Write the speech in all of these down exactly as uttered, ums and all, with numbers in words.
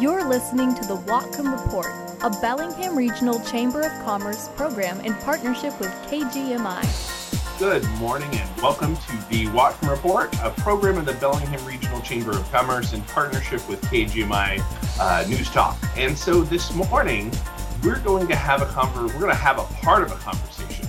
You're listening to the Whatcom Report, a Bellingham Regional Chamber of Commerce program in partnership with K G M I. Good morning and welcome to the Whatcom Report, a program of the Bellingham Regional Chamber of Commerce in partnership with K G M I uh, News Talk. And so this morning, we're going to have a conver- we're going to have a part of a conversation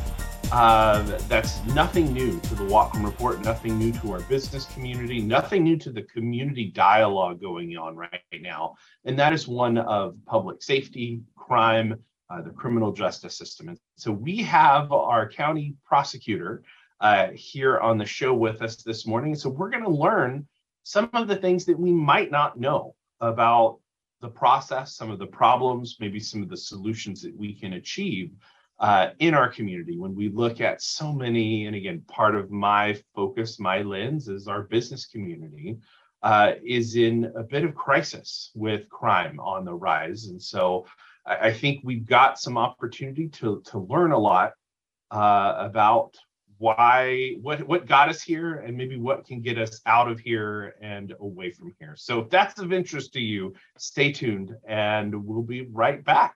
uh, that's nothing new to the Whatcom Report, nothing new to our business community, nothing new to the community dialogue going on right now, and that is one of public safety, crime, uh, the criminal justice system. And so we have our county prosecutor uh, here on the show with us this morning. So we're going to learn some of the things that we might not know about the process, some of the problems, maybe some of the solutions that we can achieve uh, in our community when we look at so many. And again, part of my focus, my lens is our business community uh, is in a bit of crisis with crime on the rise. And so I, I think we've got some opportunity to, to learn a lot uh, about why, what, what got us here and maybe what can get us out of here and away from here. So if that's of interest to you, stay tuned and we'll be right back.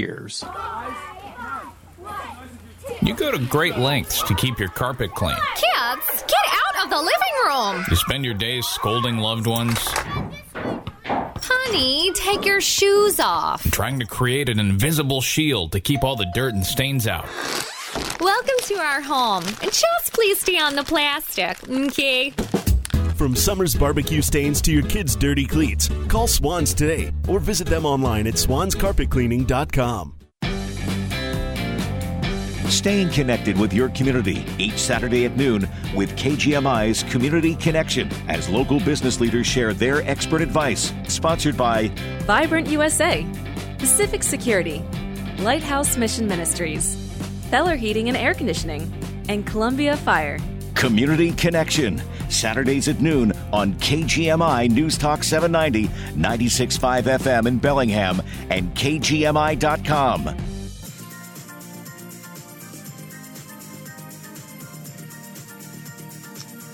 Years. You go to great lengths to keep your carpet clean. Kids, get out of the living room! You spend your days scolding loved ones. Honey, take your shoes off. I'm trying to create an invisible shield to keep all the dirt and stains out. Welcome to our home. And just please stay on the plastic, okay? From summer's barbecue stains to your kids' dirty cleats, call Swans today or visit them online at swans carpet cleaning dot com. Staying connected with your community each Saturday at noon with K G M I's Community Connection as local business leaders share their expert advice. Sponsored by Vibrant U S A, Pacific Security, Lighthouse Mission Ministries, Feller Heating and Air Conditioning, and Columbia Fire. Community Connection, Saturdays at noon on K G M I News Talk seven ninety, ninety-six point five F M in Bellingham and K G M I dot com.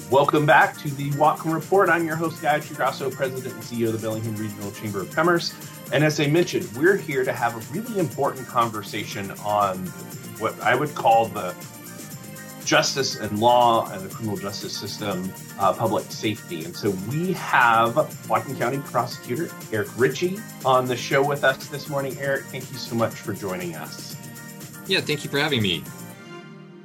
Welcome back to the Whatcom Report. I'm your host, Guy Chigrasso, President and C E O of the Bellingham Regional Chamber of Commerce. And as I mentioned, we're here to have a really important conversation on what I would call the justice and law and the criminal justice system, uh, public safety. And so we have Whatcom County Prosecutor Eric Ritchie on the show with us this morning. Eric, thank you so much for joining us. Yeah, thank you for having me.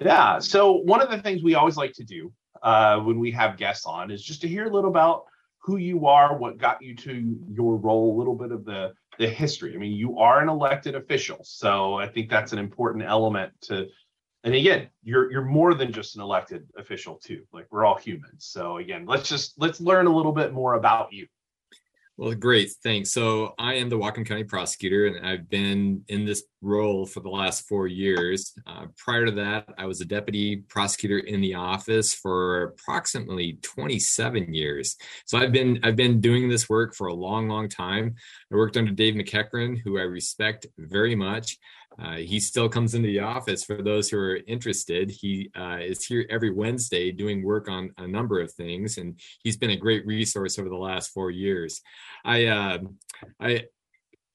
Yeah, so one of the things we always like to do uh, when we have guests on is just to hear a little about who you are, what got you to your role, a little bit of the, the history. I mean, you are an elected official, so I think that's an important element to. And again, you're you're more than just an elected official too. Like, we're all humans. So again, let's just let's learn a little bit more about you. Well, great, thanks. So I am the Whatcom County Prosecutor, and I've been in this role for the last four years. Uh, prior to that, I was a deputy prosecutor in the office for approximately twenty-seven years. So I've been I've been doing this work for a long, long time. I worked under Dave McEachran, who I respect very much. Uh, he still comes into the office for those who are interested. He uh, is here every Wednesday doing work on a number of things, and he's been a great resource over the last four years. I uh, I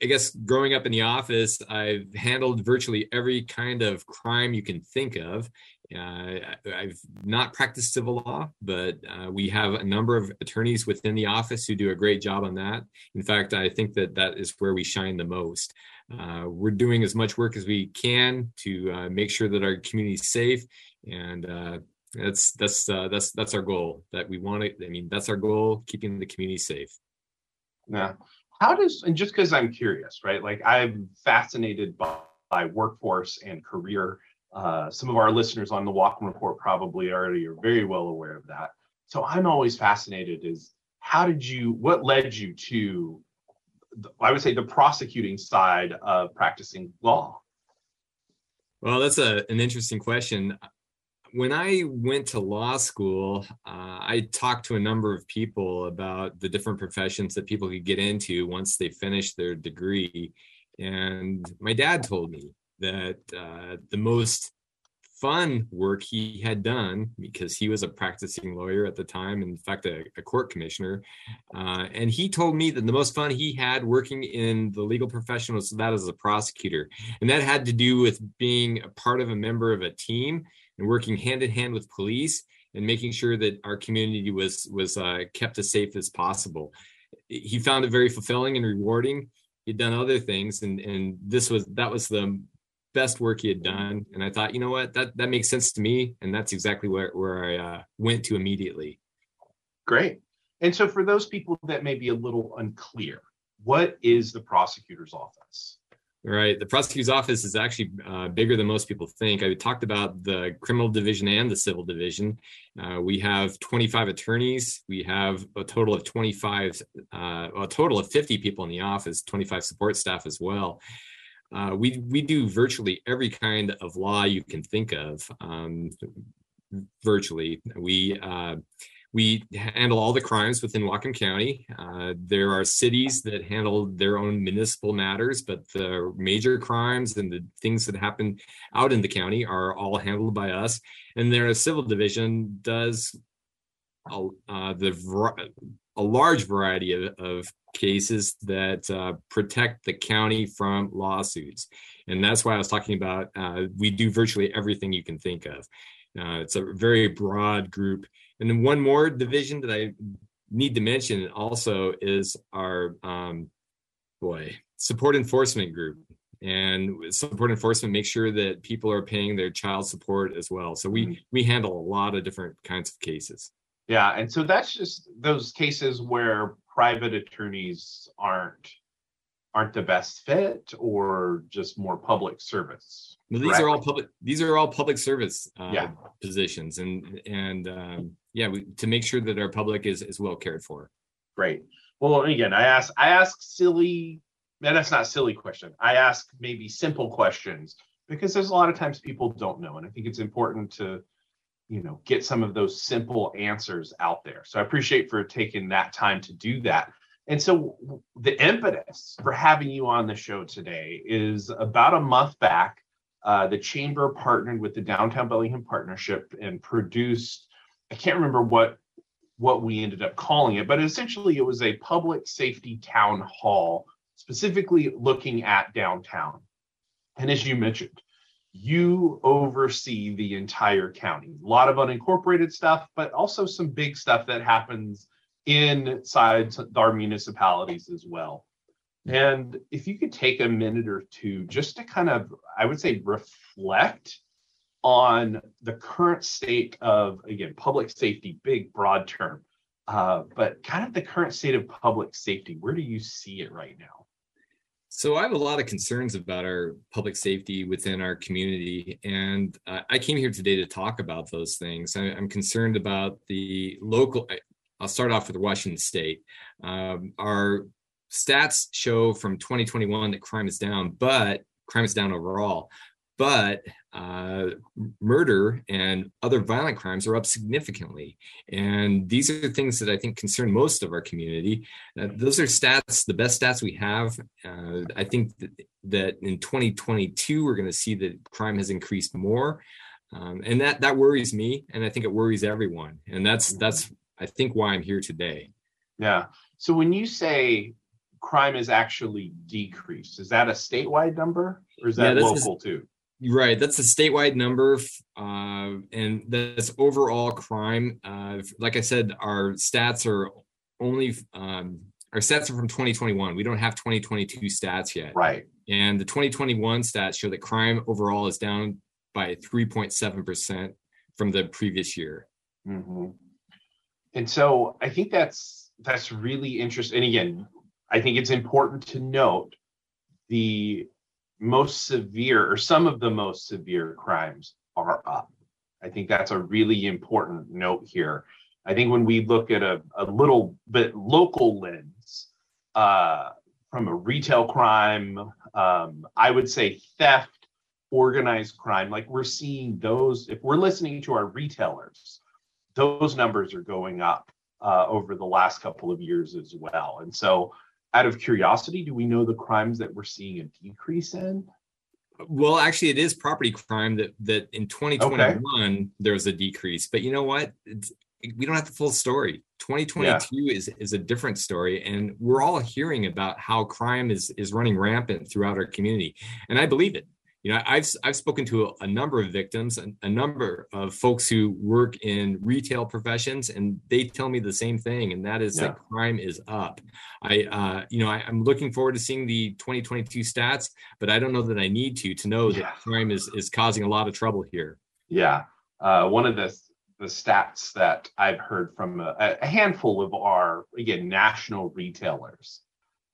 I guess growing up in the office, I've handled virtually every kind of crime you can think of. Uh, I've not practiced civil law, but uh, we have a number of attorneys within the office who do a great job on that. In fact, I think that that is where we shine the most. Uh, we're doing as much work as we can to uh, make sure that our community is safe, and uh, that's that's uh, that's that's our goal. That we want to. I mean, that's our goal: keeping the community safe. Yeah. How does, and just because I'm curious, right? Like, I'm fascinated by, by workforce and career. Uh, some of our listeners on the Whatcom Report probably already are very well aware of that. So I'm always fascinated is how did you, what led you to, I would say, the prosecuting side of practicing law? Well, that's a, an interesting question. When I went to law school, uh, I talked to a number of people about the different professions that people could get into once they finished their degree. And my dad told me that uh, the most fun work he had done, because he was a practicing lawyer at the time, in fact, a, a court commissioner. Uh, and he told me that the most fun he had working in the legal profession was that as a prosecutor. And that had to do with being a part of a member of a team and working hand in hand with police and making sure that our community was was uh, kept as safe as possible. He found it very fulfilling and rewarding. He'd done other things, and and this was that was the best work he had done. And I thought, you know what, that that makes sense to me, and that's exactly where where I uh, went to immediately. Great. And so, for those people that may be a little unclear, what is the prosecutor's office? Right. The prosecutor's office is actually uh, bigger than most people think. I talked about the criminal division and the civil division. Uh, we have twenty-five attorneys. We have a total of twenty-five, uh, a total of fifty people in the office, twenty-five support staff as well. Uh, we we do virtually every kind of law you can think of. Um, virtually, we uh, we handle all the crimes within Whatcom County. Uh, there are cities that handle their own municipal matters, but the major crimes and the things that happen out in the county are all handled by us. And their civil division does a, uh, the a large variety of, of cases that uh, protect the county from lawsuits. And that's why I was talking about uh, we do virtually everything you can think of. Uh, it's a very broad group. And then one more division that I need to mention also is our, um, boy, support enforcement group. And support enforcement makes sure that people are paying their child support as well. So we we handle a lot of different kinds of cases. Yeah, and so that's just those cases where private attorneys aren't aren't the best fit, or just more public service. Now, these are all public. These are all public service uh, yeah. positions, and and um, yeah, we, to make sure that our public is, is well cared for. Great. Well, again, I ask I ask silly. Man, that's not a silly question. I ask maybe simple questions because there's a lot of times people don't know, and I think it's important to, you know, get some of those simple answers out there. So I appreciate for taking that time to do that. And so the impetus for having you on the show today is about a month back, uh, the chamber partnered with the Downtown Bellingham Partnership and produced, I can't remember what, what we ended up calling it, but essentially it was a public safety town hall, specifically looking at downtown. And as you mentioned, you oversee the entire county, a lot of unincorporated stuff, but also some big stuff that happens inside our municipalities as well. And if you could take a minute or two just to kind of, I would say, reflect on the current state of, again, public safety, big, broad term, uh, but kind of the current state of public safety. Where do you see it right now? So I have a lot of concerns about our public safety within our community, and uh, I came here today to talk about those things. I, I'm concerned about the local. I'll start off with Washington State. Um, our stats show from twenty twenty-one that crime is down, but crime is down overall. But uh, murder and other violent crimes are up significantly. And these are things that I think concern most of our community. Uh, those are stats, the best stats we have. Uh, I think that, that in twenty twenty-two, we're going to see that crime has increased more. Um, and that that worries me. And I think it worries everyone. And that's, that's I think, why I'm here today. Yeah. So when you say crime has actually decreased. Is that a statewide number, or is that yeah, local is, too? Right. That's a statewide number. Uh, and that's overall crime. Uh, like I said, our stats are only, um, our stats are from twenty twenty-one. We don't have twenty twenty-two stats yet. Right. And the twenty twenty-one stats show that crime overall is down by three point seven percent from the previous year. Mm-hmm. And so I think that's, that's really interesting. And again, I think it's important to note the most severe, or some of the most severe crimes are up. I think that's a really important note here. I think when we look at a, a little bit local lens, uh, from a retail crime, um, I would say theft, organized crime, like we're seeing those, if we're listening to our retailers, those numbers are going up uh, over the last couple of years as well. And so out of curiosity, do we know the crimes that we're seeing a decrease in? Well, actually, it is property crime that that in twenty twenty-one, okay, there was a decrease. But you know what? It's, we don't have the full story. twenty twenty-two yeah. is, is a different story. And we're all hearing about how crime is, is running rampant throughout our community. And I believe it. You know, I've I've spoken to a, a number of victims, and a number of folks who work in retail professions, and they tell me the same thing, and that is yeah. that crime is up. I, uh, you know, I, I'm looking forward to seeing the twenty twenty-two stats, but I don't know that I need to to know yeah. that crime is is causing a lot of trouble here. Yeah, uh, one of the the stats that I've heard from a, a handful of our again national retailers,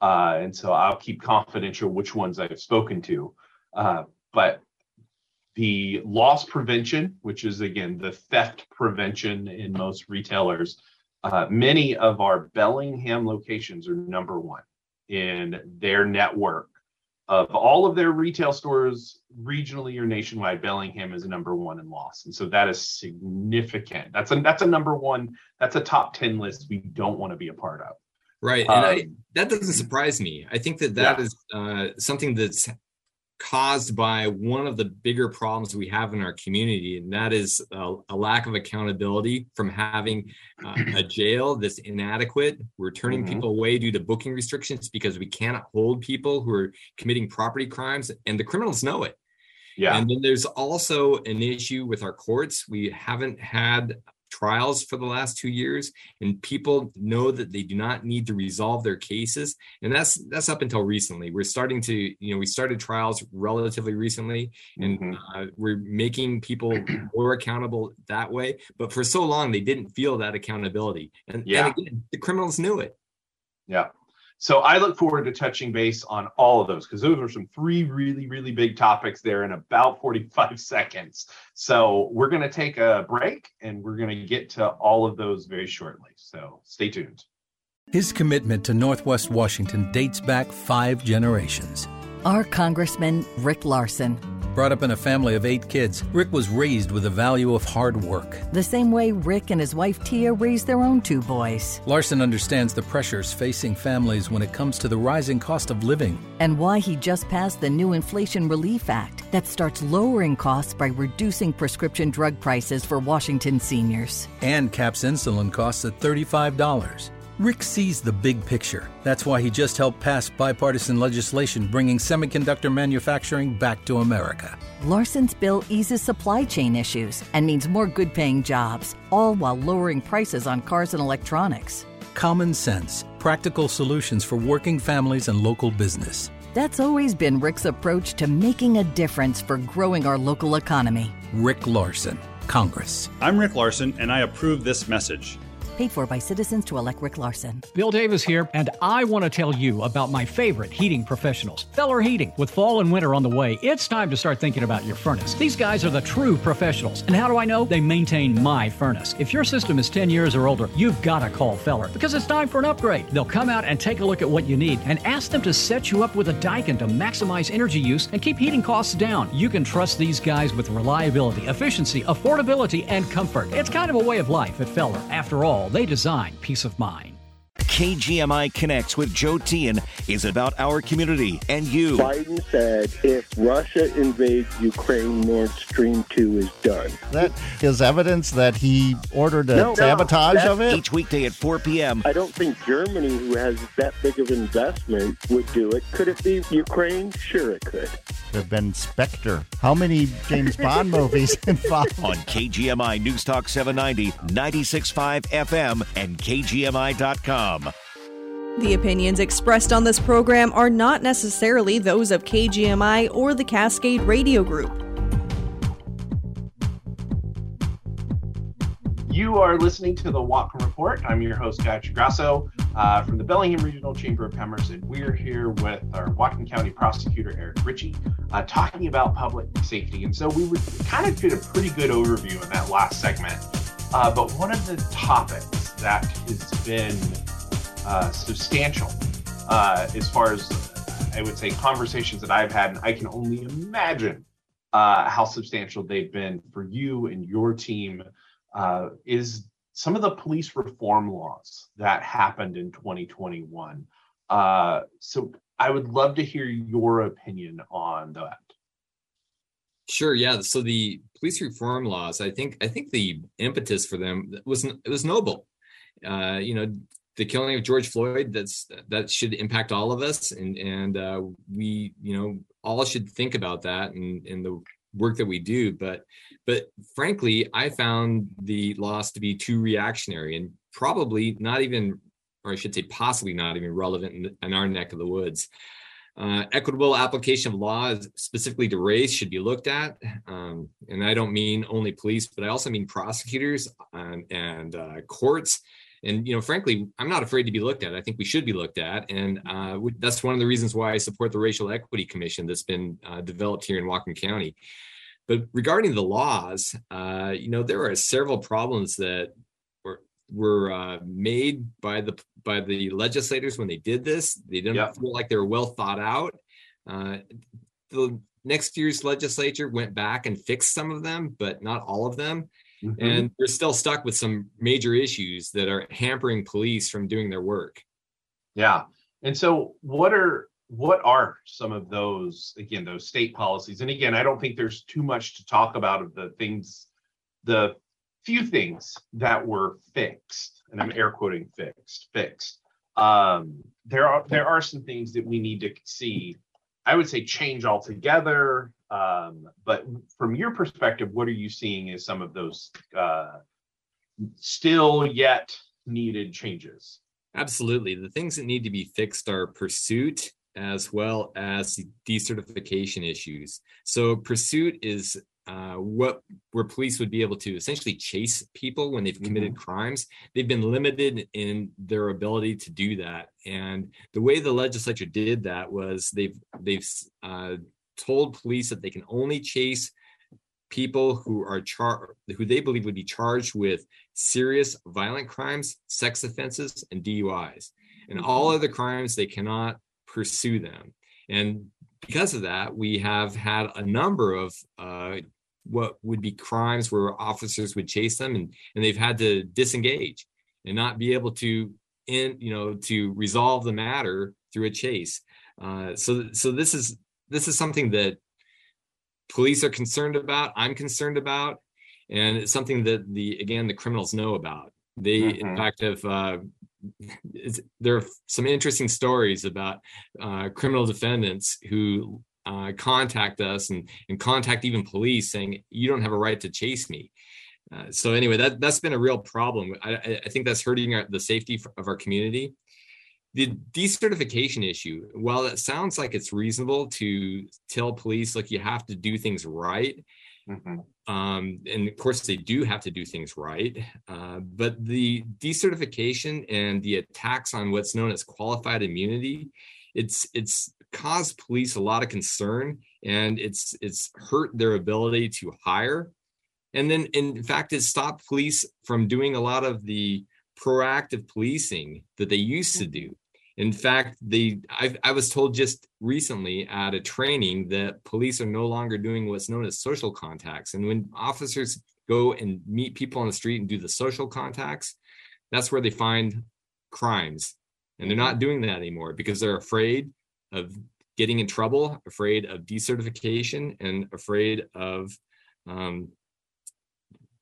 uh, and so I'll keep confidential which ones I've spoken to. Uh, but the loss prevention, which is, again, the theft prevention in most retailers, uh, many of our Bellingham locations are number one in their network. Of all of their retail stores regionally or nationwide, Bellingham is number one in loss. And so that is significant. That's a, that's a number one. That's a top ten list we don't want to be a part of. Right. Um, and I, that doesn't surprise me. I think that that yeah. is uh, something that's caused by one of the bigger problems we have in our community, and that is a, a lack of accountability from having uh, a jail that's inadequate. We're turning mm-hmm. people away due to booking restrictions because we cannot hold people who are committing property crimes, and the criminals know it. Yeah. And then there's also an issue with our courts. We haven't had trials for the last two years, and people know that they do not need to resolve their cases. And that's that's up until recently. We're starting to, you know, we started trials relatively recently, and mm-hmm. uh, we're making people more accountable that way. But for so long, they didn't feel that accountability. And, yeah. and again, the criminals knew it. Yeah. So I look forward to touching base on all of those, because those are some three really, really big topics there in about forty-five seconds. So we're going to take a break, and we're going to get to all of those very shortly. So stay tuned. His commitment to Northwest Washington dates back five generations. Our Congressman Rick Larson. Brought up in a family of eight kids, Rick was raised with the value of hard work. The same way Rick and his wife Tia raised their own two boys. Larson understands the pressures facing families when it comes to the rising cost of living. And why he just passed the new Inflation Relief Act that starts lowering costs by reducing prescription drug prices for Washington seniors. And caps insulin costs at thirty-five dollars. Rick sees the big picture. That's why he just helped pass bipartisan legislation bringing semiconductor manufacturing back to America. Larson's bill eases supply chain issues and means more good-paying jobs, all while lowering prices on cars and electronics. Common sense, practical solutions for working families and local business. That's always been Rick's approach to making a difference for growing our local economy. Rick Larson, Congress. I'm Rick Larson, and I approve this message. Paid for by citizens to elect Rick Larson. Bill Davis here, and I want to tell you about my favorite heating professionals, Feller Heating. With fall and winter on the way, it's time to start thinking about your furnace. These guys are the true professionals. And how do I know? They maintain my furnace. If your system is ten years or older, you've got to call Feller, because it's time for an upgrade. They'll come out and take a look at what you need and ask them to set you up with a Daikin to maximize energy use and keep heating costs down. You can trust these guys with reliability, efficiency, affordability, and comfort. It's kind of a way of life at Feller. After all, they design peace of mind. K G M I Connects with Joe Timmons is about our community and you. Biden said if Russia invades Ukraine, Nord Stream two is done. That is evidence that he ordered a no, sabotage no, of it? Each weekday at four p.m. I don't think Germany, who has that big of investment, would do it. Could it be Ukraine? Sure it could. There have been Spectre. How many James Bond movies involved? On K G M I News Talk seven ninety, ninety-six point five F M, and K G M I dot com. The opinions expressed on this program are not necessarily those of K G M I or the Cascade Radio Group. You are listening to the Whatcom Report. I'm your host, Guy Chigrasso, uh, from the Bellingham Regional Chamber of Commerce, and we're here with our Whatcom County Prosecutor, Eric Ritchie, uh, talking about public safety. And so we were, kind of did a pretty good overview in that last segment, uh, but one of the topics that has been Uh, substantial uh, as far as, I would say, conversations that I've had, and I can only imagine uh, how substantial they've been for you and your team, uh, is some of the police reform laws that happened in twenty twenty-one. Uh, so I would love to hear your opinion on that. Sure. Yeah. So the police reform laws, I think, I think the impetus for them was it was noble. Uh, you know. The killing of George Floyd, that's that should impact all of us. And and uh, we, you know, all should think about that and, and the work that we do. But but frankly, I found the laws to be too reactionary and probably not even, or I should say possibly not even relevant in, in our neck of the woods. Uh, equitable application of laws specifically to race should be looked at. Um, and I don't mean only police, but I also mean prosecutors and, and uh, courts. And, you know, frankly, I'm not afraid to be looked at. I think we should be looked at. And uh, we, that's one of the reasons why I support the Racial Equity Commission that's been uh, developed here in Whatcom County. But regarding the laws, uh, you know, there are several problems that were, were uh, made by the by the legislators when they did this. They didn't yeah. feel like they were well thought out. Uh, the next year's legislature went back and fixed some of them, but not all of them. Mm-hmm. And we're still stuck with some major issues that are hampering police from doing their work. Yeah. And so what are what are some of those, again, those state policies? And again, I don't think there's too much to talk about of the things, the few things that were fixed, and I'm air quoting fixed, fixed. Um, there are there are some things that we need to see, I would say, change altogether. Um, but from your perspective, what are you seeing as some of those uh, still yet needed changes? Absolutely. The things that need to be fixed are pursuit as well as decertification issues. So pursuit is uh, what where police would be able to essentially chase people when they've committed mm-hmm. crimes. They've been limited in their ability to do that. And the way the legislature did that was they've they've uh, told police that they can only chase people who are char- who they believe would be charged with serious violent crimes, sex offenses, and D U Is. And all other crimes, they cannot pursue them. And because of that, we have had a number of uh, what would be crimes where officers would chase them, and, and they've had to disengage and not be able to, in, you know, to resolve the matter through a chase. Uh, so, so this is This is something that police are concerned about, I'm concerned about, and it's something that, the again, the criminals know about. They, mm-hmm. in fact, have, uh, there are some interesting stories about uh, criminal defendants who uh, contact us and, and contact even police saying, you don't have a right to chase me. Uh, so anyway, that, that's been a real problem. I, I think that's hurting our, the safety of our community. The decertification issue, while it sounds like it's reasonable to tell police, like, you have to do things right, mm-hmm. um, and of course they do have to do things right, uh, but the decertification and the attacks on what's known as qualified immunity, it's it's caused police a lot of concern, and it's it's hurt their ability to hire. And then, in fact, it stopped police from doing a lot of the proactive policing that they used to do. In fact, they I, I was told just recently at a training that police are no longer doing what's known as social contacts. And when officers go and meet people on the street and do the social contacts, that's where they find crimes And they're not doing that anymore because they're afraid of getting in trouble, afraid of decertification, and afraid of um,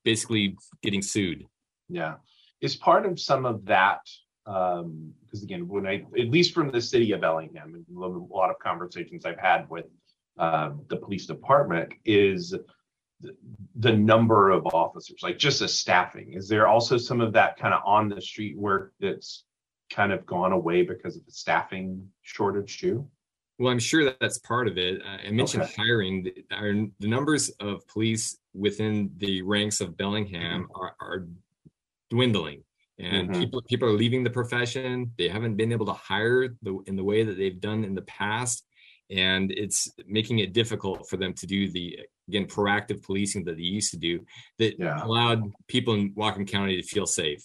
basically getting sued. Yeah. Is part of some of that, um, because again, when I, at least from the city of Bellingham, and a lot of conversations I've had with uh, the police department, is the, the number of officers, like just the staffing. Is there also some of that kind of on the street work that's kind of gone away because of the staffing shortage too? Well, I'm sure that that's part of it. I mentioned okay. hiring. The, our, the numbers of police within the ranks of Bellingham are, are dwindling, and mm-hmm. people people are leaving the profession. They haven't been able to hire the, in the way that they've done in the past, and it's making it difficult for them to do the, again, proactive policing that they used to do that yeah. allowed people in Whatcom County to feel safe.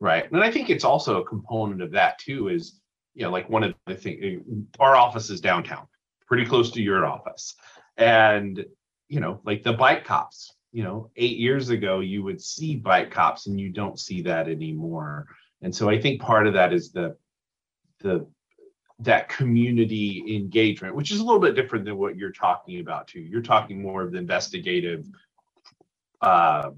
Right. And I think it's also a component of that too is, you know, like one of the things, our office is downtown, pretty close to your office. And, you know, like the bike cops, you know, eight years ago, you would see bike cops and you don't see that anymore. And so I think part of that is the, the, that community engagement, which is a little bit different than what you're talking about too. You're talking more of the investigative, uh,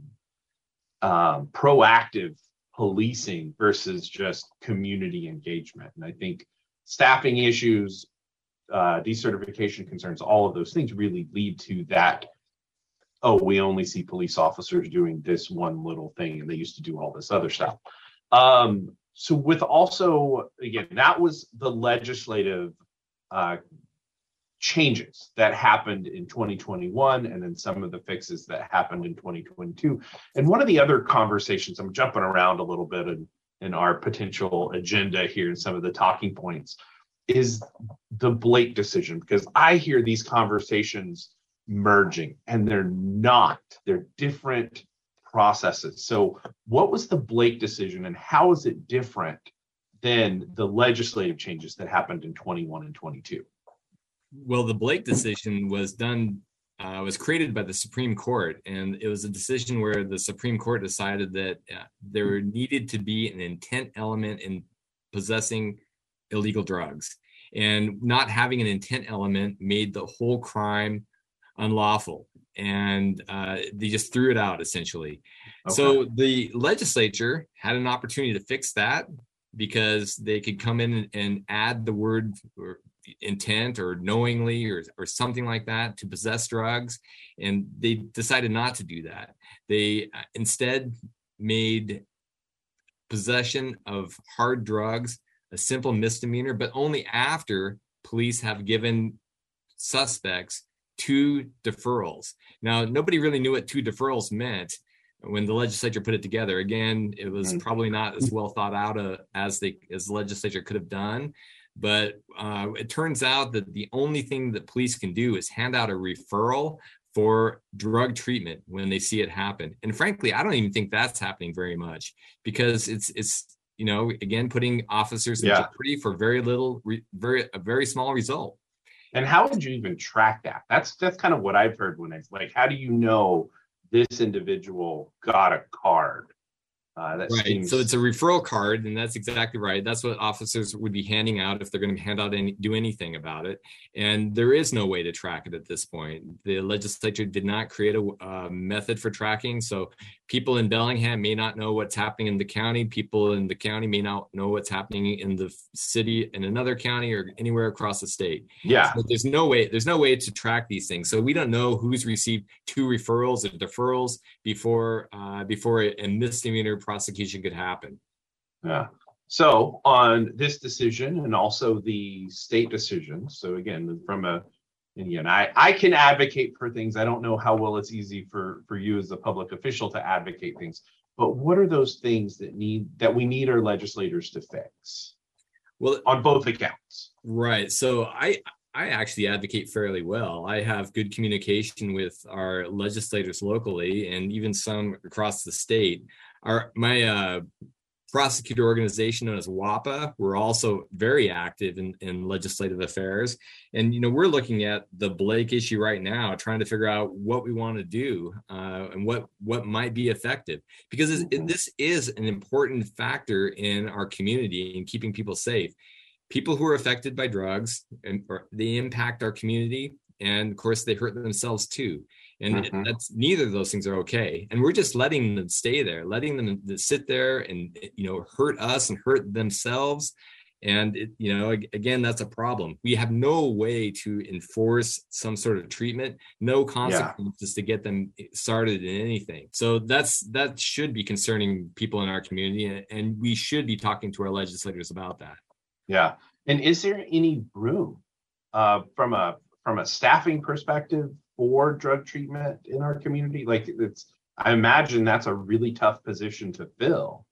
um, proactive policing versus just community engagement. And I think staffing issues, uh, decertification concerns, all of those things really lead to that, oh, we only see police officers doing this one little thing and they used to do all this other stuff. Um, so with also, again, that was the legislative uh, changes that happened in twenty twenty-one, and then some of the fixes that happened in twenty twenty-two. And one of the other conversations, I'm jumping around a little bit in, in our potential agenda here and some of the talking points, is the Blake decision, because I hear these conversations merging and they're not, they're different processes. So what was the Blake decision and how is it different than the legislative changes that happened in twenty-one and twenty-two? Well, the Blake decision was done, uh, was created by the Supreme Court, and it was a decision where the Supreme Court decided that uh, there needed to be an intent element in possessing illegal drugs, and not having an intent element made the whole crime unlawful, and uh, they just threw it out, essentially. Okay. So the legislature had an opportunity to fix that because they could come in and add the word or intent or knowingly or, or something like that to possess drugs, and they decided not to do that. They instead made possession of hard drugs a simple misdemeanor, but only after police have given suspects two deferrals. Now, nobody really knew what two deferrals meant when the legislature put it together. Again, it was probably not as well thought out uh, as they as the legislature could have done. But uh, it turns out that the only thing that police can do is hand out a referral for drug treatment when they see it happen. And frankly, I don't even think that's happening very much, because it's, it's you know, again, putting officers in yeah. jeopardy for very little, re- very a very small result. And how would you even track that? That's that's kind of what I've heard when it's like, how do you know this individual got a card? Uh, that right. Seems... So it's a referral card, and that's exactly right. That's what officers would be handing out if they're going to hand out any, do anything about it. And there is no way to track it at this point. The legislature did not create a uh, method for tracking. So people in Bellingham may not know what's happening in the county. People in the county may not know what's happening in the city, in another county, or anywhere across the state. Yeah. So there's no way, there's no way to track these things. So we don't know who's received two referrals or deferrals before, uh, before a misdemeanor prosecution could happen. Yeah. So on this decision and also the state decision. So again, from a, and again, I, I can advocate for things. I don't know how well it's easy for, for you as a public official to advocate things, but what are those things that need, that we need our legislators to fix? Well, on both accounts. Right. So I, I actually advocate fairly well. I have good communication with our legislators locally and even some across the state. Our, my uh, prosecutor organization known as WAPA. We're also very active in, in legislative affairs. And, you know, we're looking at the Blake issue right now, trying to figure out what we want to do uh, and what, what might be effective, because it, this is an important factor in our community and keeping people safe. People who are affected by drugs, and or they impact our community. And of course, they hurt themselves too. And mm-hmm. that's neither of those things are okay. And we're just letting them stay there, letting them sit there and, you know, hurt us and hurt themselves. And, it, you know, again, that's a problem. We have no way to enforce some sort of treatment, no consequences yeah. to get them started in anything. So that's that should be concerning people in our community. And, and we should be talking to our legislators about that. Yeah. And is there any room uh, from a from a staffing perspective for drug treatment in our community? Like it's, I imagine that's a really tough position to fill.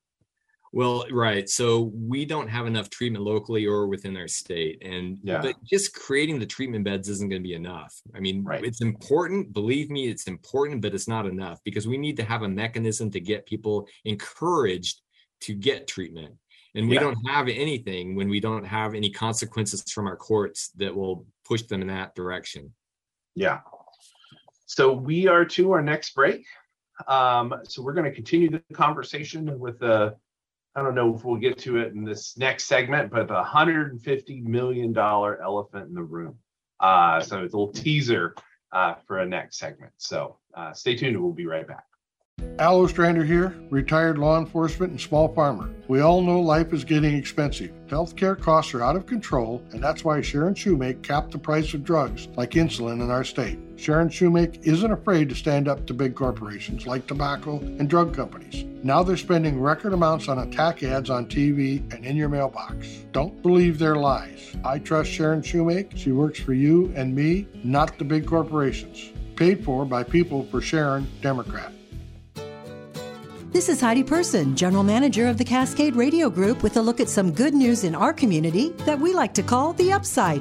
Well, right. So we don't have enough treatment locally or within our state. And yeah. but just creating the treatment beds isn't going to be enough. I mean, right. it's important. Believe me, it's important, but it's not enough because we need to have a mechanism to get people encouraged to get treatment. And we yeah. don't have anything when we don't have any consequences from our courts that will push them in that direction. Yeah. So we are to our next break. Um, so we're going to continue the conversation with the, I don't know if we'll get to it in this next segment, but the one hundred fifty million dollars elephant in the room. Uh, so it's a little teaser uh, for a next segment. So uh, stay tuned. We'll be right back. Al Ostrander here, retired law enforcement and small farmer. We all know life is getting expensive. Healthcare costs are out of control, and that's why Sharon Shoemake capped the price of drugs like insulin in our state. Sharon Shoemake isn't afraid to stand up to big corporations like tobacco and drug companies. Now they're spending record amounts on attack ads on T V and in your mailbox. Don't believe their lies. I trust Sharon Shoemake. She works for you and me, not the big corporations. Paid for by People for Sharon, Democrat. This is Heidi Person, General Manager of the Cascade Radio Group, with a look at some good news in our community that we like to call the upside.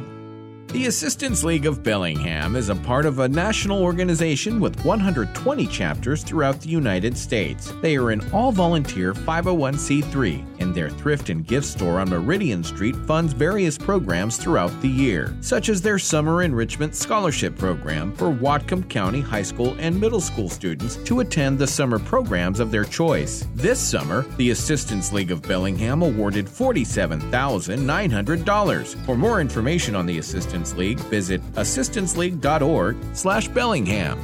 The Assistance League of Bellingham is a part of a national organization with one hundred twenty chapters throughout the United States. They are an all-volunteer five oh one c three, and their thrift and gift store on Meridian Street funds various programs throughout the year, such as their Summer Enrichment Scholarship Program for Whatcom County high school and middle school students to attend the summer programs of their choice. This summer, the Assistance League of Bellingham awarded forty-seven thousand nine hundred dollars. For more information on the Assistance League, visit assistance league dot org slash Bellingham.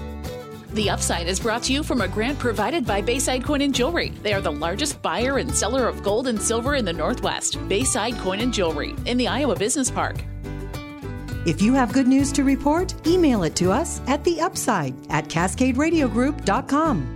The Upside is brought to you from a grant provided by Bayside Coin and Jewelry. They are the largest buyer and seller of gold and silver in the Northwest. Bayside Coin and Jewelry in the Iowa Business Park. If you have good news to report, email it to us at the upside at cascade radio group dot com.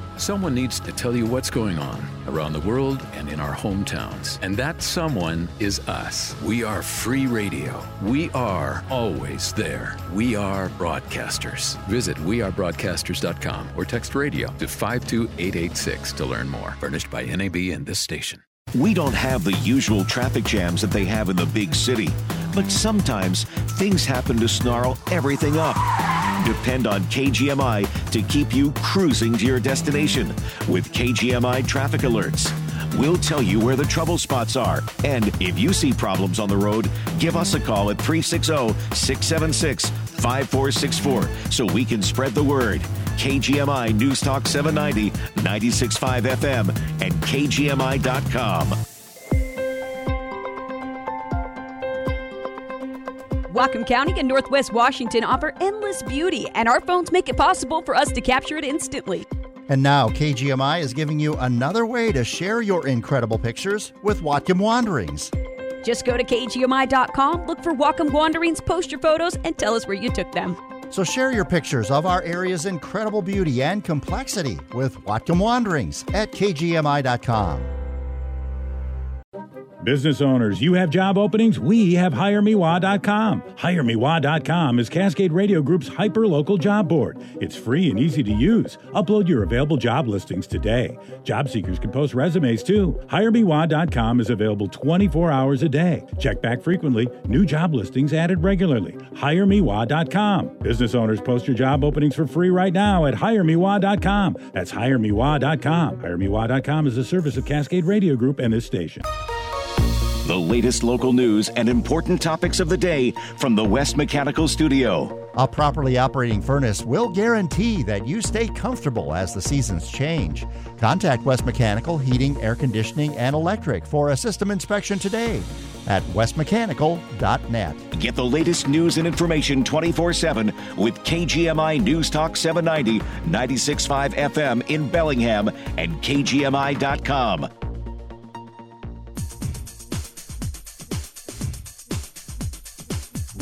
Someone needs to tell you what's going on around the world and in our hometowns, and that someone is us. We are free radio. We are always there. We are broadcasters. Visit we are broadcasters dot com or text radio to five two eight eight six to learn more. Furnished by N A B and this station. We don't have the usual traffic jams that they have in the big city, but sometimes things happen to snarl everything up. Depend on K G M I to keep you cruising to your destination with K G M I traffic alerts. We'll tell you where the trouble spots are, and if you see problems on the road, give us a call at three six zero, six seven six, five four six four so we can spread the word. K G M I News Talk seven ninety, ninety-six point five F M, and K G M I dot com. Whatcom County and Northwest Washington offer endless beauty, and our phones make it possible for us to capture it instantly. And now K G M I is giving you another way to share your incredible pictures with Whatcom Wanderings. Just go to K G M I dot com, look for Whatcom Wanderings, post your photos, and tell us where you took them. So share your pictures of our area's incredible beauty and complexity with Whatcom Wanderings at K G M I dot com. Business owners, you have job openings? We have hire mewah dot com. hire mewah dot com is Cascade Radio Group's hyper-local job board. It's free and easy to use. Upload your available job listings today. Job seekers can post resumes, too. hire mewah dot com is available twenty-four hours a day. Check back frequently. New job listings added regularly. hire mewah dot com. Business owners, post your job openings for free right now at hire mewah dot com. That's hire mewah dot com. hire mewah dot com is a service of Cascade Radio Group and this station. The latest local news and important topics of the day from the West Mechanical Studio. A properly operating furnace will guarantee that you stay comfortable as the seasons change. Contact West Mechanical Heating, Air Conditioning, and Electric for a system inspection today at west mechanical dot net. Get the latest news and information twenty-four seven with K G M I News Talk seven ninety, ninety-six point five F M in Bellingham and K G M I dot com.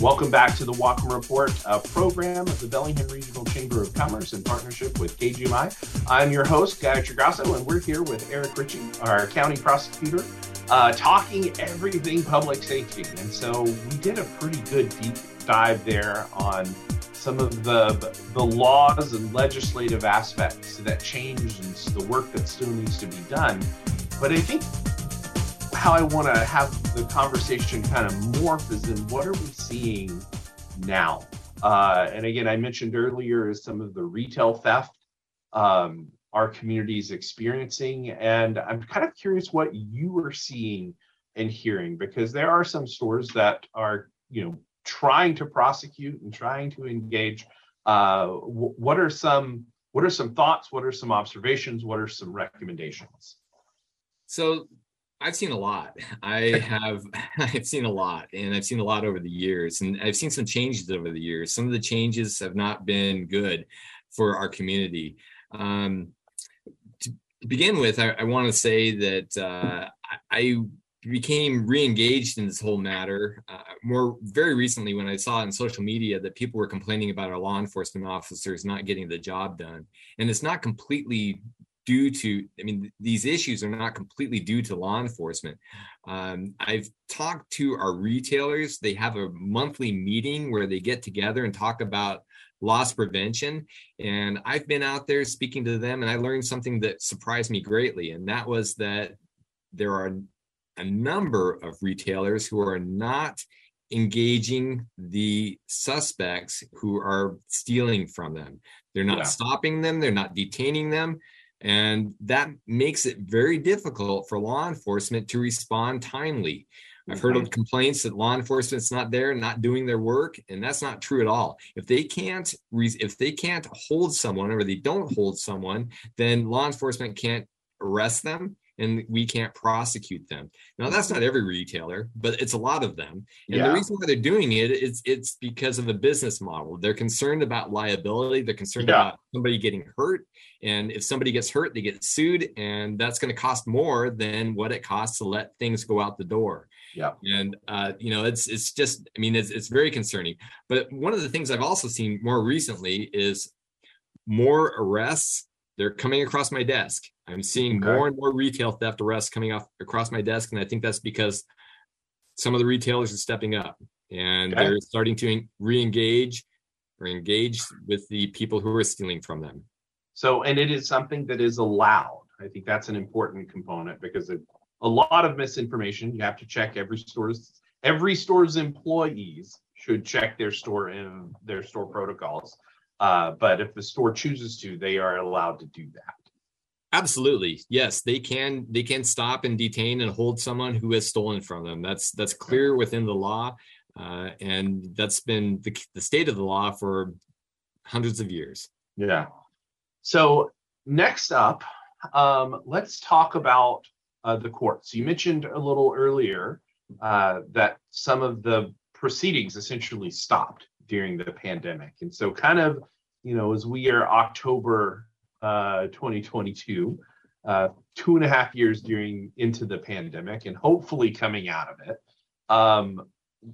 Welcome back to the Whatcom Report, a program of the Bellingham Regional Chamber of Commerce in partnership with K G M I. I'm your host, Guy Chigrasso, and we're here with Eric Ritchie, our county prosecutor, uh, talking everything public safety. And so we did a pretty good deep dive there on some of the, the laws and legislative aspects that change and the work that still needs to be done. But I think how I want to have the conversation kind of morph is in what are we seeing now? Uh, and again, I mentioned earlier is some of the retail theft um, our community is experiencing. And I'm kind of curious what you are seeing and hearing, because there are some stores that are, you know, trying to prosecute and trying to engage. Uh, w- what are some, what are some thoughts? What are some observations? What are some recommendations? So I've seen a lot. I have, I've seen a lot and I've seen a lot over the years, and I've seen some changes over the years. Some of the changes have not been good for our community. Um, to begin with, I, I want to say that uh, I became re-engaged in this whole matter uh, more very recently when I saw on social media that people were complaining about our law enforcement officers not getting the job done. And it's not completely due to, I mean, these issues are not completely due to law enforcement. Um, I've talked to our retailers. They have a monthly meeting where they get together and talk about loss prevention. And I've been out there speaking to them, and I learned something that surprised me greatly. And that was that there are a number of retailers who are not engaging the suspects who are stealing from them. They're not yeah. stopping them. They're not detaining them. And that makes it very difficult for law enforcement to respond timely. I've heard of complaints that law enforcement's not there, not doing their work, and that's not true at all. If they can't, if they can't hold someone, or they don't hold someone, then law enforcement can't arrest them, and we can't prosecute them. Now, that's not every retailer, but it's a lot of them. And yeah. the reason why they're doing it is it's because of the business model. They're concerned about liability. They're concerned yeah. about somebody getting hurt. And if somebody gets hurt, they get sued. And that's going to cost more than what it costs to let things go out the door. Yeah. And, uh, you know, it's it's just, I mean, it's it's very concerning. But one of the things I've also seen more recently is more arrests. They're coming across my desk. I'm seeing okay. more and more retail theft arrests coming off across my desk. And I think that's because some of the retailers are stepping up and okay. they're starting to re-engage or engage with the people who are stealing from them. So, and it is something that is allowed. I think that's an important component, because it, a lot of misinformation. You have to check every store's, every store's employees should check their store in their store protocols. Uh, but if the store chooses to, they are allowed to do that. Absolutely. Yes, they can. They can stop and detain and hold someone who has stolen from them. That's that's clear within the law. Uh, and that's been the, the state of the law for hundreds of years. Yeah. So next up, um, let's talk about uh, the courts. You mentioned a little earlier uh, that some of the proceedings essentially stopped during the pandemic. And so kind of, you know, as we are October uh twenty twenty-two, uh two and a half years during into the pandemic and hopefully coming out of it, um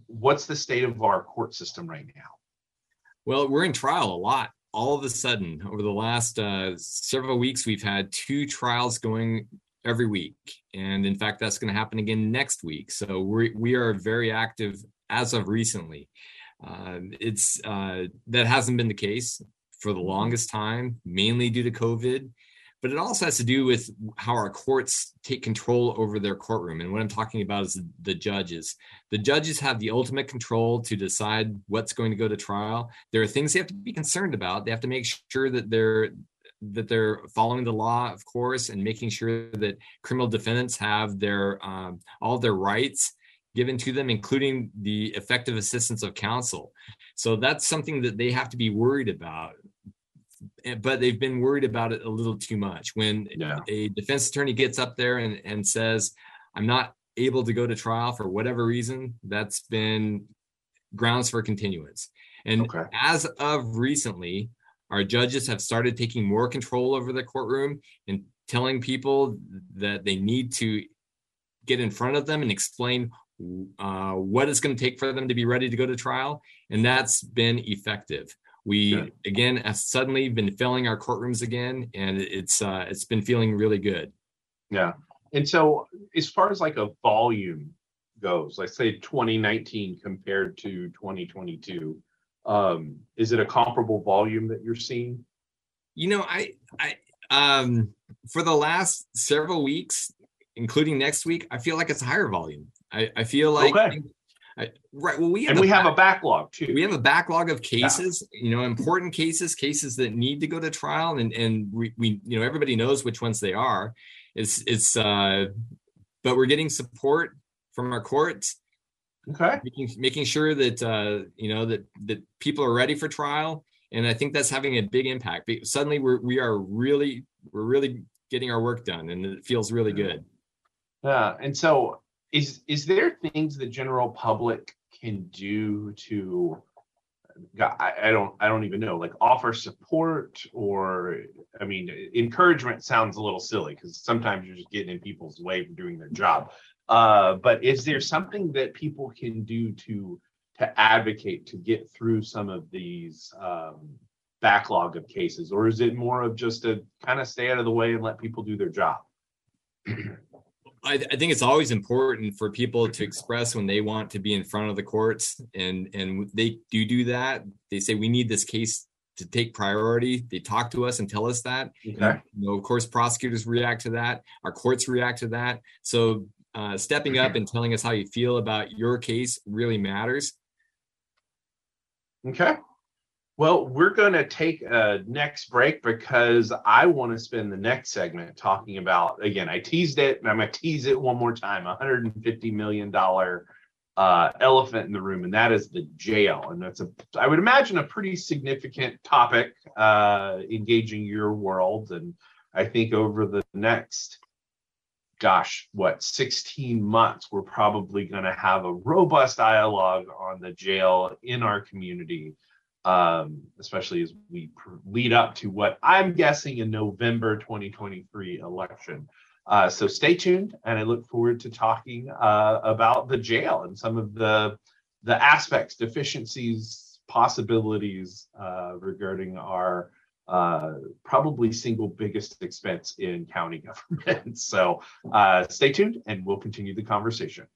what's the state of our court system right now? Well, we're in trial a lot. All of a sudden over the last uh several weeks, we've had two trials going every week. And in fact, that's going to happen again next week. So we we are very active as of recently. Uh, it's uh, that hasn't been the case for the longest time, mainly due to COVID. But it also has to do with how our courts take control over their courtroom. And what I'm talking about is the judges. The judges have the ultimate control to decide what's going to go to trial. There are things they have to be concerned about. They have to make sure that they're that they're following the law, of course, and making sure that criminal defendants have their um, all their rights given to them, including the effective assistance of counsel. So that's something that they have to be worried about. But they've been worried about it a little too much. When yeah. a defense attorney gets up there and, and says, I'm not able to go to trial for whatever reason, that's been grounds for continuance. And okay. as of recently, our judges have started taking more control over the courtroom and telling people that they need to get in front of them and explain uh, what it's going to take for them to be ready to go to trial. And that's been effective. We, again, have suddenly been filling our courtrooms again, and it's uh, it's been feeling really good. Yeah. And so as far as like a volume goes, let's say twenty nineteen compared to twenty twenty-two, um, is it a comparable volume that you're seeing? You know, I, I um, for the last several weeks, including next week, I feel like it's a higher volume. I, I feel like... Okay. I, right. Well, we have and we back, have a backlog too. We have a backlog of cases, yeah. you know, important cases, cases that need to go to trial, and and we, we you know everybody knows which ones they are. It's it's, uh, but we're getting support from our courts, okay, making, making sure that uh, you know that that people are ready for trial, and I think that's having a big impact. But suddenly, we're we are really we're really getting our work done, and it feels really good. Yeah, and so. Is is there things the general public can do to, I, I don't I don't even know, like offer support or, I mean, encouragement sounds a little silly because sometimes you're just getting in people's way from doing their job. Uh, but is there something that people can do to to advocate to get through some of these um, backlog of cases? Or is it more of just to kind of stay out of the way and let people do their job? I, th- I think it's always important for people to express when they want to be in front of the courts, and and they do do that. They say, we need this case to take priority. They talk to us and tell us that. Okay. And, you know, of course, prosecutors react to that. Our courts react to that. So uh, stepping up and telling us how you feel about your case really matters. Okay. Well, we're going to take a next break because I want to spend the next segment talking about, again, I teased it and I'm going to tease it one more time, one hundred fifty million dollars uh, elephant in the room, and that is the jail. And that's, a, I would imagine, a pretty significant topic uh, engaging your world. And I think over the next, gosh, what, sixteen months, we're probably going to have a robust dialogue on the jail in our community. Um, especially as we pr- lead up to what I'm guessing a November twenty twenty-three election. Uh, so stay tuned, and I look forward to talking uh, about the jail and some of the the aspects, deficiencies, possibilities uh, regarding our uh, probably single biggest expense in county government. So uh, stay tuned, and we'll continue the conversation.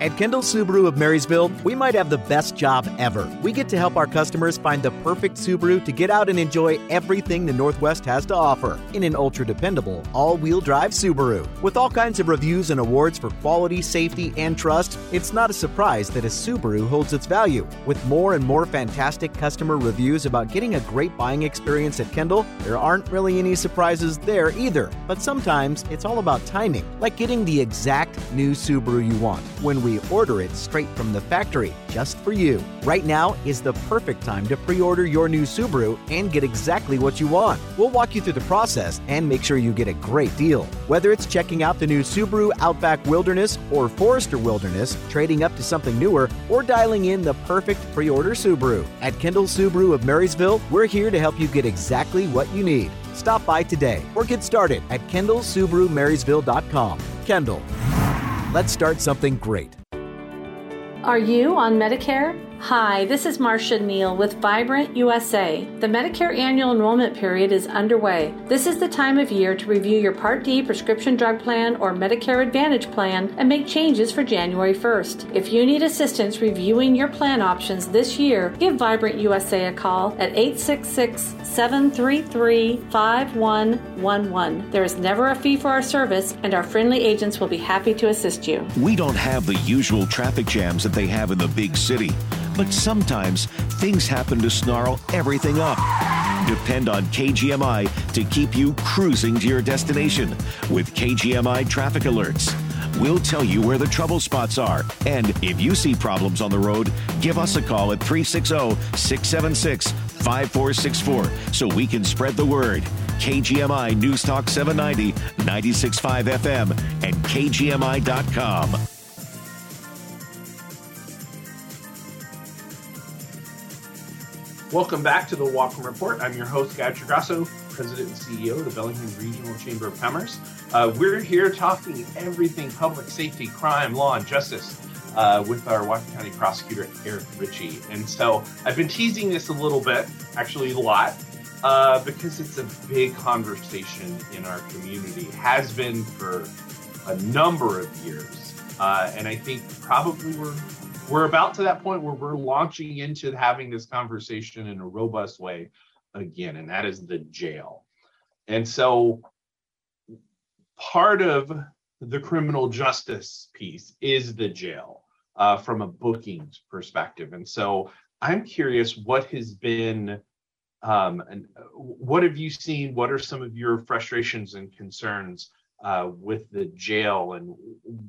At Kendall Subaru of Marysville, we might have the best job ever. We get to help our customers find the perfect Subaru to get out and enjoy everything the Northwest has to offer in an ultra-dependable, all-wheel drive Subaru. With all kinds of reviews and awards for quality, safety, and trust, it's not a surprise that a Subaru holds its value. With more and more fantastic customer reviews about getting a great buying experience at Kendall, there aren't really any surprises there either. But sometimes it's all about timing, like getting the exact new Subaru you want when we order it straight from the factory, just for you. Right now is the perfect time to pre-order your new Subaru and get exactly what you want. We'll walk you through the process and make sure you get a great deal. Whether it's checking out the new Subaru Outback Wilderness or Forester Wilderness, trading up to something newer, or dialing in the perfect pre-order Subaru. At Kendall Subaru of Marysville, we're here to help you get exactly what you need. Stop by today or get started at kendall subaru marysville dot com. Kendall. Let's start something great. Are you on Medicare? Hi, this is Marcia Neal with Vibrant U S A. The Medicare annual enrollment period is underway. This is the time of year to review your Part D prescription drug plan or Medicare Advantage plan and make changes for January first. If you need assistance reviewing your plan options this year, give Vibrant U S A a call at eight six six, seven three three, five one one one. There is never a fee for our service, and our friendly agents will be happy to assist you. We don't have the usual traffic jams that they have in the big city. But sometimes things happen to snarl everything up. Depend on K G M I to keep you cruising to your destination with K G M I traffic alerts. We'll tell you where the trouble spots are. And if you see problems on the road, give us a call at three six zero, six seven six, five four six four so we can spread the word. K G M I News Talk seven ninety, ninety-six point five F M and K G M I dot com. Welcome back to the Whatcom Report. I'm your host, Guy Chigrasso, President and C E O of the Bellingham Regional Chamber of Commerce. Uh, we're here talking everything public safety, crime, law, and justice uh, with our Whatcom County Prosecutor, Eric Ritchie. And so I've been teasing this a little bit, actually a lot, uh, because it's a big conversation in our community. Has been for a number of years. Uh, and I think probably we're We're about to that point where we're launching into having this conversation in a robust way again, and that is the jail. And so part of the criminal justice piece is the jail uh, from a bookings perspective. And so I'm curious what has been, um, and what have you seen? What are some of your frustrations and concerns Uh, with the jail and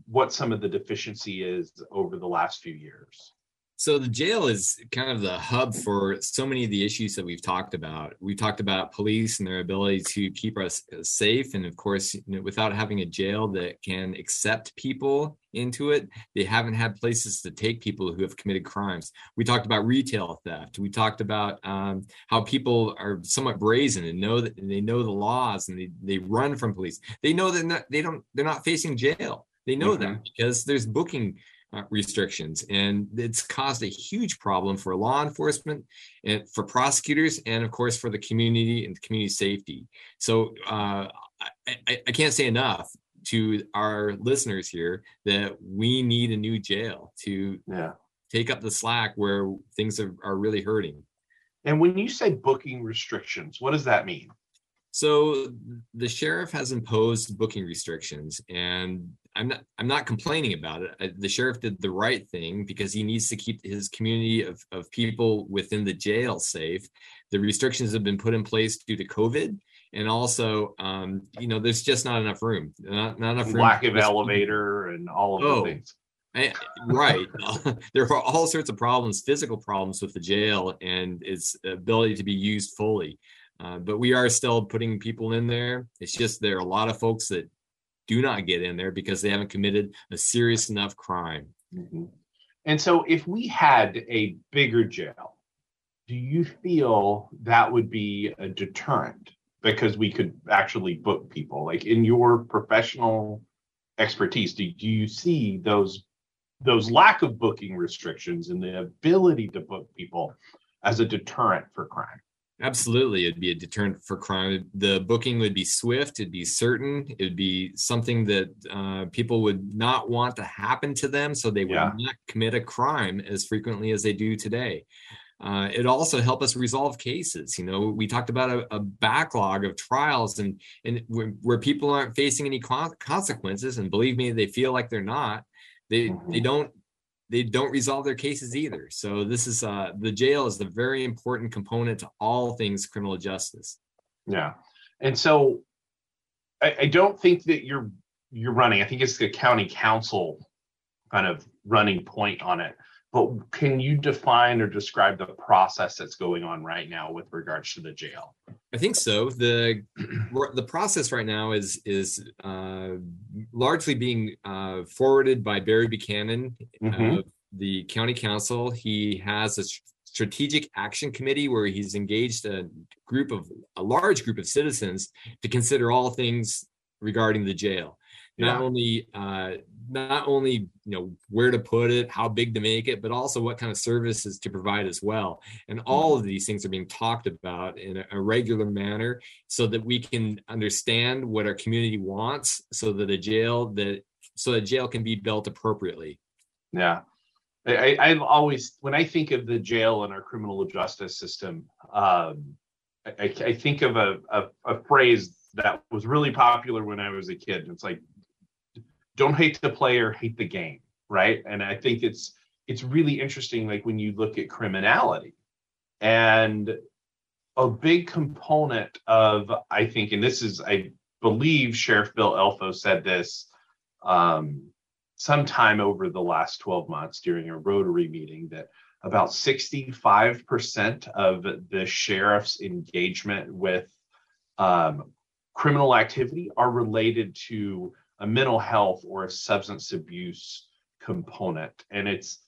what some of the deficiency is over the last few years? So the jail is kind of the hub for so many of the issues that we've talked about. We talked about police and their ability to keep us safe. And of course, you know, without having a jail that can accept people into it, they haven't had places to take people who have committed crimes. We talked about retail theft. We talked about um, how people are somewhat brazen and know that and they know the laws and they, they run from police. They know that not, they don't, they're not facing jail. They know mm-hmm. that because there's booking Uh, restrictions, and it's caused a huge problem for law enforcement and for prosecutors, and of course for the community and community safety. So uh, I, I can't say enough to our listeners here that we need a new jail to yeah. take up the slack where things are, are really hurting. And when you say booking restrictions, what does that mean? So the sheriff has imposed booking restrictions, and I'm not I'm not complaining about it. I, the sheriff did the right thing because he needs to keep his community of, of people within the jail safe. The restrictions have been put in place due to COVID. And also, um, you know, there's just not enough room. Not, not enough room. Lack of elevator and all of oh, the things. I, right. There are all sorts of problems, physical problems with the jail and its ability to be used fully. Uh, but we are still putting people in there. It's just there are a lot of folks that do not get in there because they haven't committed a serious enough crime. Mm-hmm. And so if we had a bigger jail, do you feel that would be a deterrent because we could actually book people? Like in your professional expertise, do, do you see those those lack of booking restrictions and the ability to book people as a deterrent for crime? Absolutely. It'd be a deterrent for crime. The booking would be swift. It'd be certain. It'd be something that uh, people would not want to happen to them. So they would yeah. not commit a crime as frequently as they do today. Uh, it also help us resolve cases. You know, we talked about a, a backlog of trials and, and where, where people aren't facing any con- consequences. And believe me, they feel like they're not. They mm-hmm. they don't. They don't resolve their cases either. So this is uh, the jail is the very important component to all things criminal justice. Yeah. And so I, I don't think that you're you're running. I think it's the county council kind of running point on it. But can you define or describe the process that's going on right now with regards to the jail? I think so. The the process right now is is uh, largely being uh, forwarded by Barry Buchanan mm-hmm. of the county council. He has a strategic action committee where he's engaged a group of a large group of citizens to consider all things regarding the jail. Not yeah. only uh, not only, you know, where to put it, how big to make it, but also what kind of services to provide as well. And all of these things are being talked about in a regular manner so that we can understand what our community wants, so that a jail that so that jail can be built appropriately. Yeah. I, I've always, when I think of the jail and our criminal justice system, um, I, I think of a, a, a phrase that was really popular when I was a kid. It's like, don't hate the player, hate the game, right? And I think it's it's really interesting, like when you look at criminality, and a big component of, I think, and this is, I believe Sheriff Bill Elfo said this um, sometime over the last twelve months during a Rotary meeting, that about sixty-five percent of the sheriff's engagement with um, criminal activity are related to a mental health or a substance abuse component. And it's,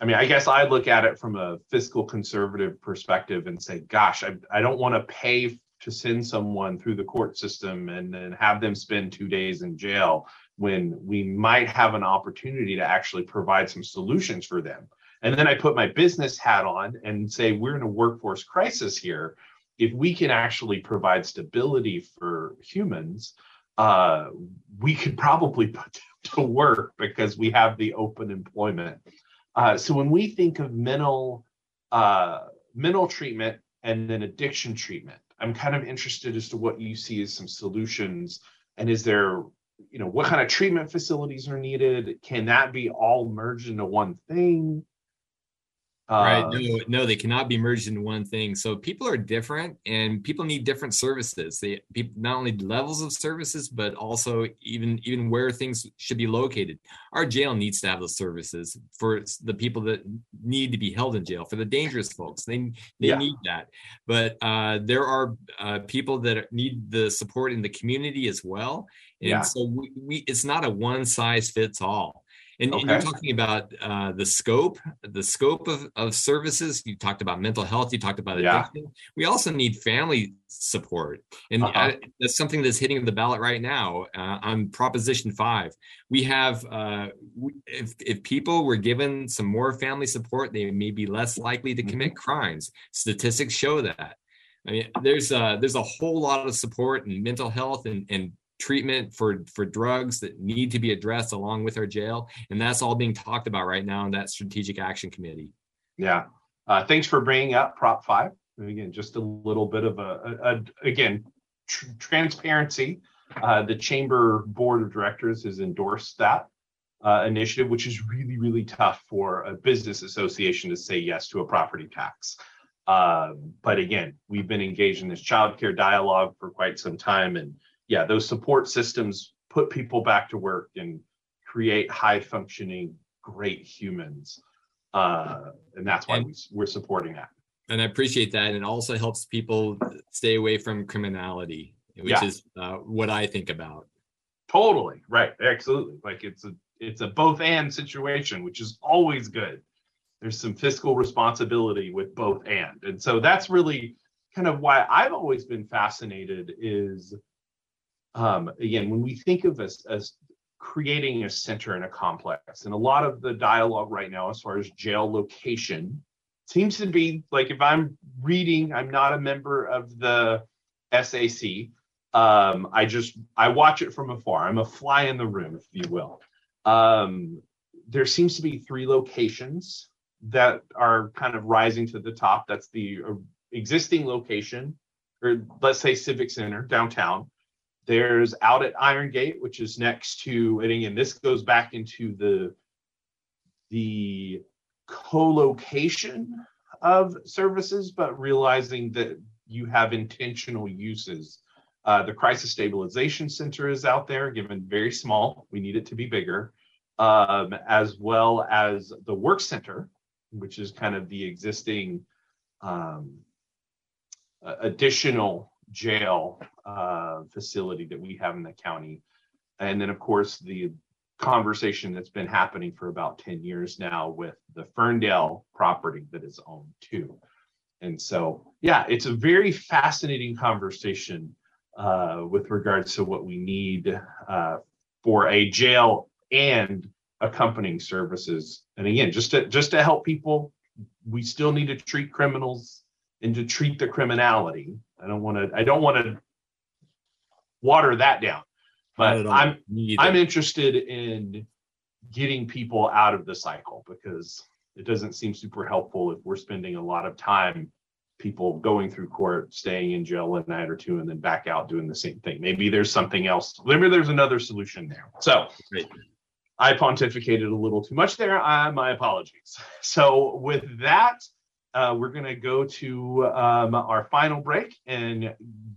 I mean, I guess I look at it from a fiscal conservative perspective and say, gosh, I, I don't want to pay to send someone through the court system and then have them spend two days in jail when we might have an opportunity to actually provide some solutions for them. And then I put my business hat on and say, we're in a workforce crisis here. If we can actually provide stability for humans, uh, we could probably put to work because we have the open employment. Uh, so when we think of mental, uh, mental treatment and then addiction treatment, I'm kind of interested as to what you see as some solutions. And is there, you know, what kind of treatment facilities are needed? Can that be all merged into one thing? Uh, right. No, no, they cannot be merged into one thing. So people are different, and people need different services. They not only levels of services, but also even even where things should be located. Our jail needs to have those services for the people that need to be held in jail, for the dangerous folks. They they yeah. need that. But uh, there are uh, people that need the support in the community as well. And yeah. so we, we it's not a one size fits all. And, okay. and you're talking about uh, the scope, the scope of, of services. You talked about mental health. You talked about addiction. Yeah. We also need family support. And uh-huh. I, that's something that's hitting the ballot right now uh, on Proposition Five. We have, uh, we, if, if people were given some more family support, they may be less likely to commit mm-hmm. crimes. Statistics show that. I mean, there's a, there's a whole lot of support in mental health and, and treatment for for drugs that need to be addressed along with our jail, and that's all being talked about right now in that strategic action committee. Yeah, uh, thanks for bringing up Prop Five. And again, just a little bit of a, a, a again tr- transparency. Uh, the Chamber Board of Directors has endorsed that uh, initiative, which is really really tough for a business association to say yes to a property tax. Uh, but again, we've been engaged in this childcare dialogue for quite some time, and yeah, those support systems put people back to work and create high-functioning, great humans. Uh, and that's why we, we're supporting that. And I appreciate that. And it also helps people stay away from criminality, which yeah. is uh, what I think about. Totally. Right. Absolutely. Like it's a it's a both-and situation, which is always good. There's some fiscal responsibility with both-and. And so that's really kind of why I've always been fascinated is... Um, again, when we think of us as creating a center and a complex, and a lot of the dialogue right now, as far as jail location, seems to be like, if I'm reading, I'm not a member of the S A C. Um, I just, I watch it from afar. I'm a fly in the room, if you will. Um, there seems to be three locations that are kind of rising to the top. That's the uh, existing location, or let's say Civic Center downtown. There's out at Iron Gate, which is next to, and again, this goes back into the, the co-location of services, but realizing that you have intentional uses. Uh, the Crisis Stabilization Center is out there, given very small. We need it to be bigger, um, as well as the Work Center, which is kind of the existing um, additional jail uh, facility that we have in the county. And then, of course, the conversation that's been happening for about ten years now with the Ferndale property that is owned too. And so, yeah, it's a very fascinating conversation uh, with regards to what we need uh, for a jail and accompanying services. And again, just to just to help people, we still need to treat criminals and to treat the criminality. I don't want to I don't want to water that down, but I'm I'm interested in getting people out of the cycle, because it doesn't seem super helpful if we're spending a lot of time people going through court, staying in jail a night or two, and then back out doing the same thing. Maybe there's something else. Maybe there's another solution there. So I pontificated a little too much there. I, my apologies. So with that, uh, we're going to go to um, our final break and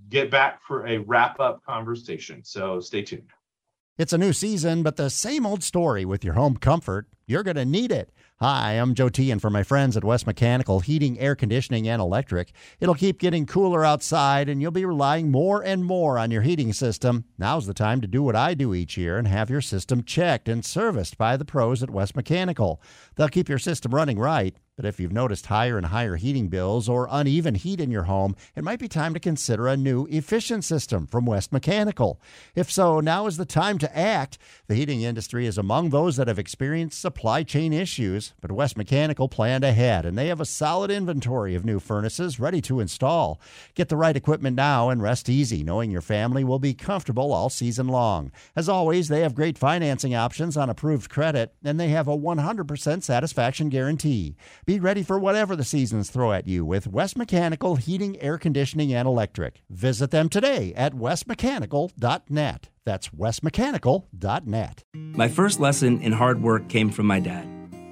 get back for a wrap-up conversation. So stay tuned. It's a new season, but the same old story with your home comfort. You're going to need it. Hi, I'm Joe Timmons for my friends at West Mechanical Heating, Air Conditioning, and Electric. It'll keep getting cooler outside, and you'll be relying more and more on your heating system. Now's the time to do what I do each year and have your system checked and serviced by the pros at West Mechanical. They'll keep your system running right, but if you've noticed higher and higher heating bills or uneven heat in your home, it might be time to consider a new efficient system from West Mechanical. If so, now is the time to act. The heating industry is among those that have experienced supply chain issues, but West Mechanical planned ahead, and they have a solid inventory of new furnaces ready to install. Get the right equipment now and rest easy, knowing your family will be comfortable all season long. As always, they have great financing options on approved credit, and they have a one hundred percent satisfaction guarantee. Be ready for whatever the seasons throw at you with West Mechanical Heating, Air Conditioning, and Electric. Visit them today at west mechanical dot net. That's west mechanical dot net. My first lesson in hard work came from my dad.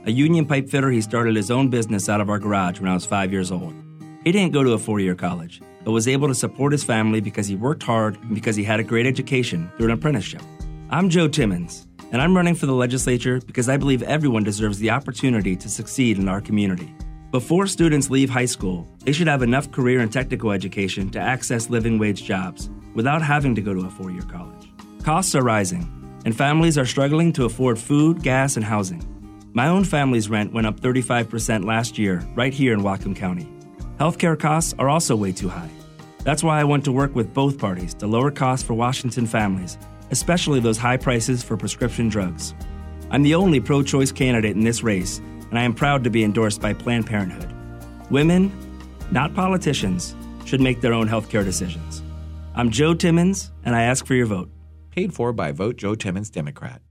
A union pipe fitter, he started his own business out of our garage when I was five years old. He didn't go to a four-year college, but was able to support his family because he worked hard and because he had a great education through an apprenticeship. I'm Joe Timmons, and I'm running for the legislature because I believe everyone deserves the opportunity to succeed in our community. Before students leave high school, they should have enough career and technical education to access living wage jobs without having to go to a four-year college. Costs are rising, and families are struggling to afford food, gas, and housing. My own family's rent went up thirty-five percent last year, right here in Whatcom County. Healthcare costs are also way too high. That's why I want to work with both parties to lower costs for Washington families, especially those high prices for prescription drugs. I'm the only pro-choice candidate in this race, and I am proud to be endorsed by Planned Parenthood. Women, not politicians, should make their own healthcare decisions. I'm Joe Timmons, and I ask for your vote. Paid for by Vote Joe Timmons Democrat.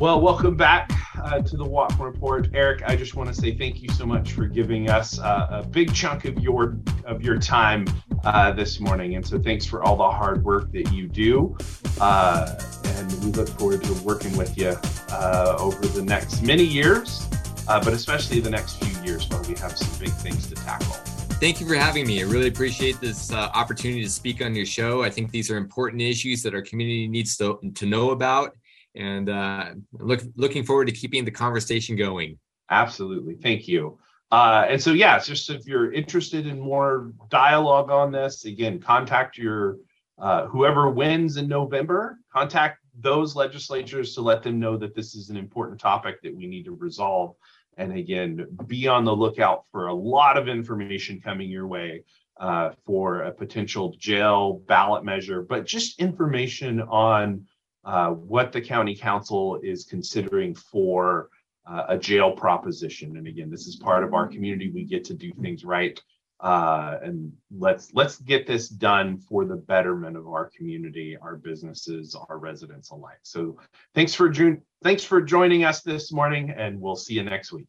Well, welcome back uh, to the Whatcom Report. Eric, I just want to say thank you so much for giving us uh, a big chunk of your of your time uh, this morning. And so thanks for all the hard work that you do. Uh, and we look forward to working with you uh, over the next many years, uh, but especially the next few years where we have some big things to tackle. Thank you for having me. I really appreciate this uh, opportunity to speak on your show. I think these are important issues that our community needs to, to know about, and uh, look, looking forward to keeping the conversation going. Absolutely. Thank you. Uh, and so, yeah, it's just if you're interested in more dialogue on this, again, contact your uh, whoever wins in November, contact those legislatures to let them know that this is an important topic that we need to resolve. And again, be on the lookout for a lot of information coming your way uh, for a potential jail ballot measure, but just information on uh, what the county council is considering for uh, a jail proposition. And again, this is part of our community. We get to do things right. Uh, and let's let's get this done for the betterment of our community, our businesses, our residents alike. So thanks for June. Thanks for joining us this morning, and we'll see you next week.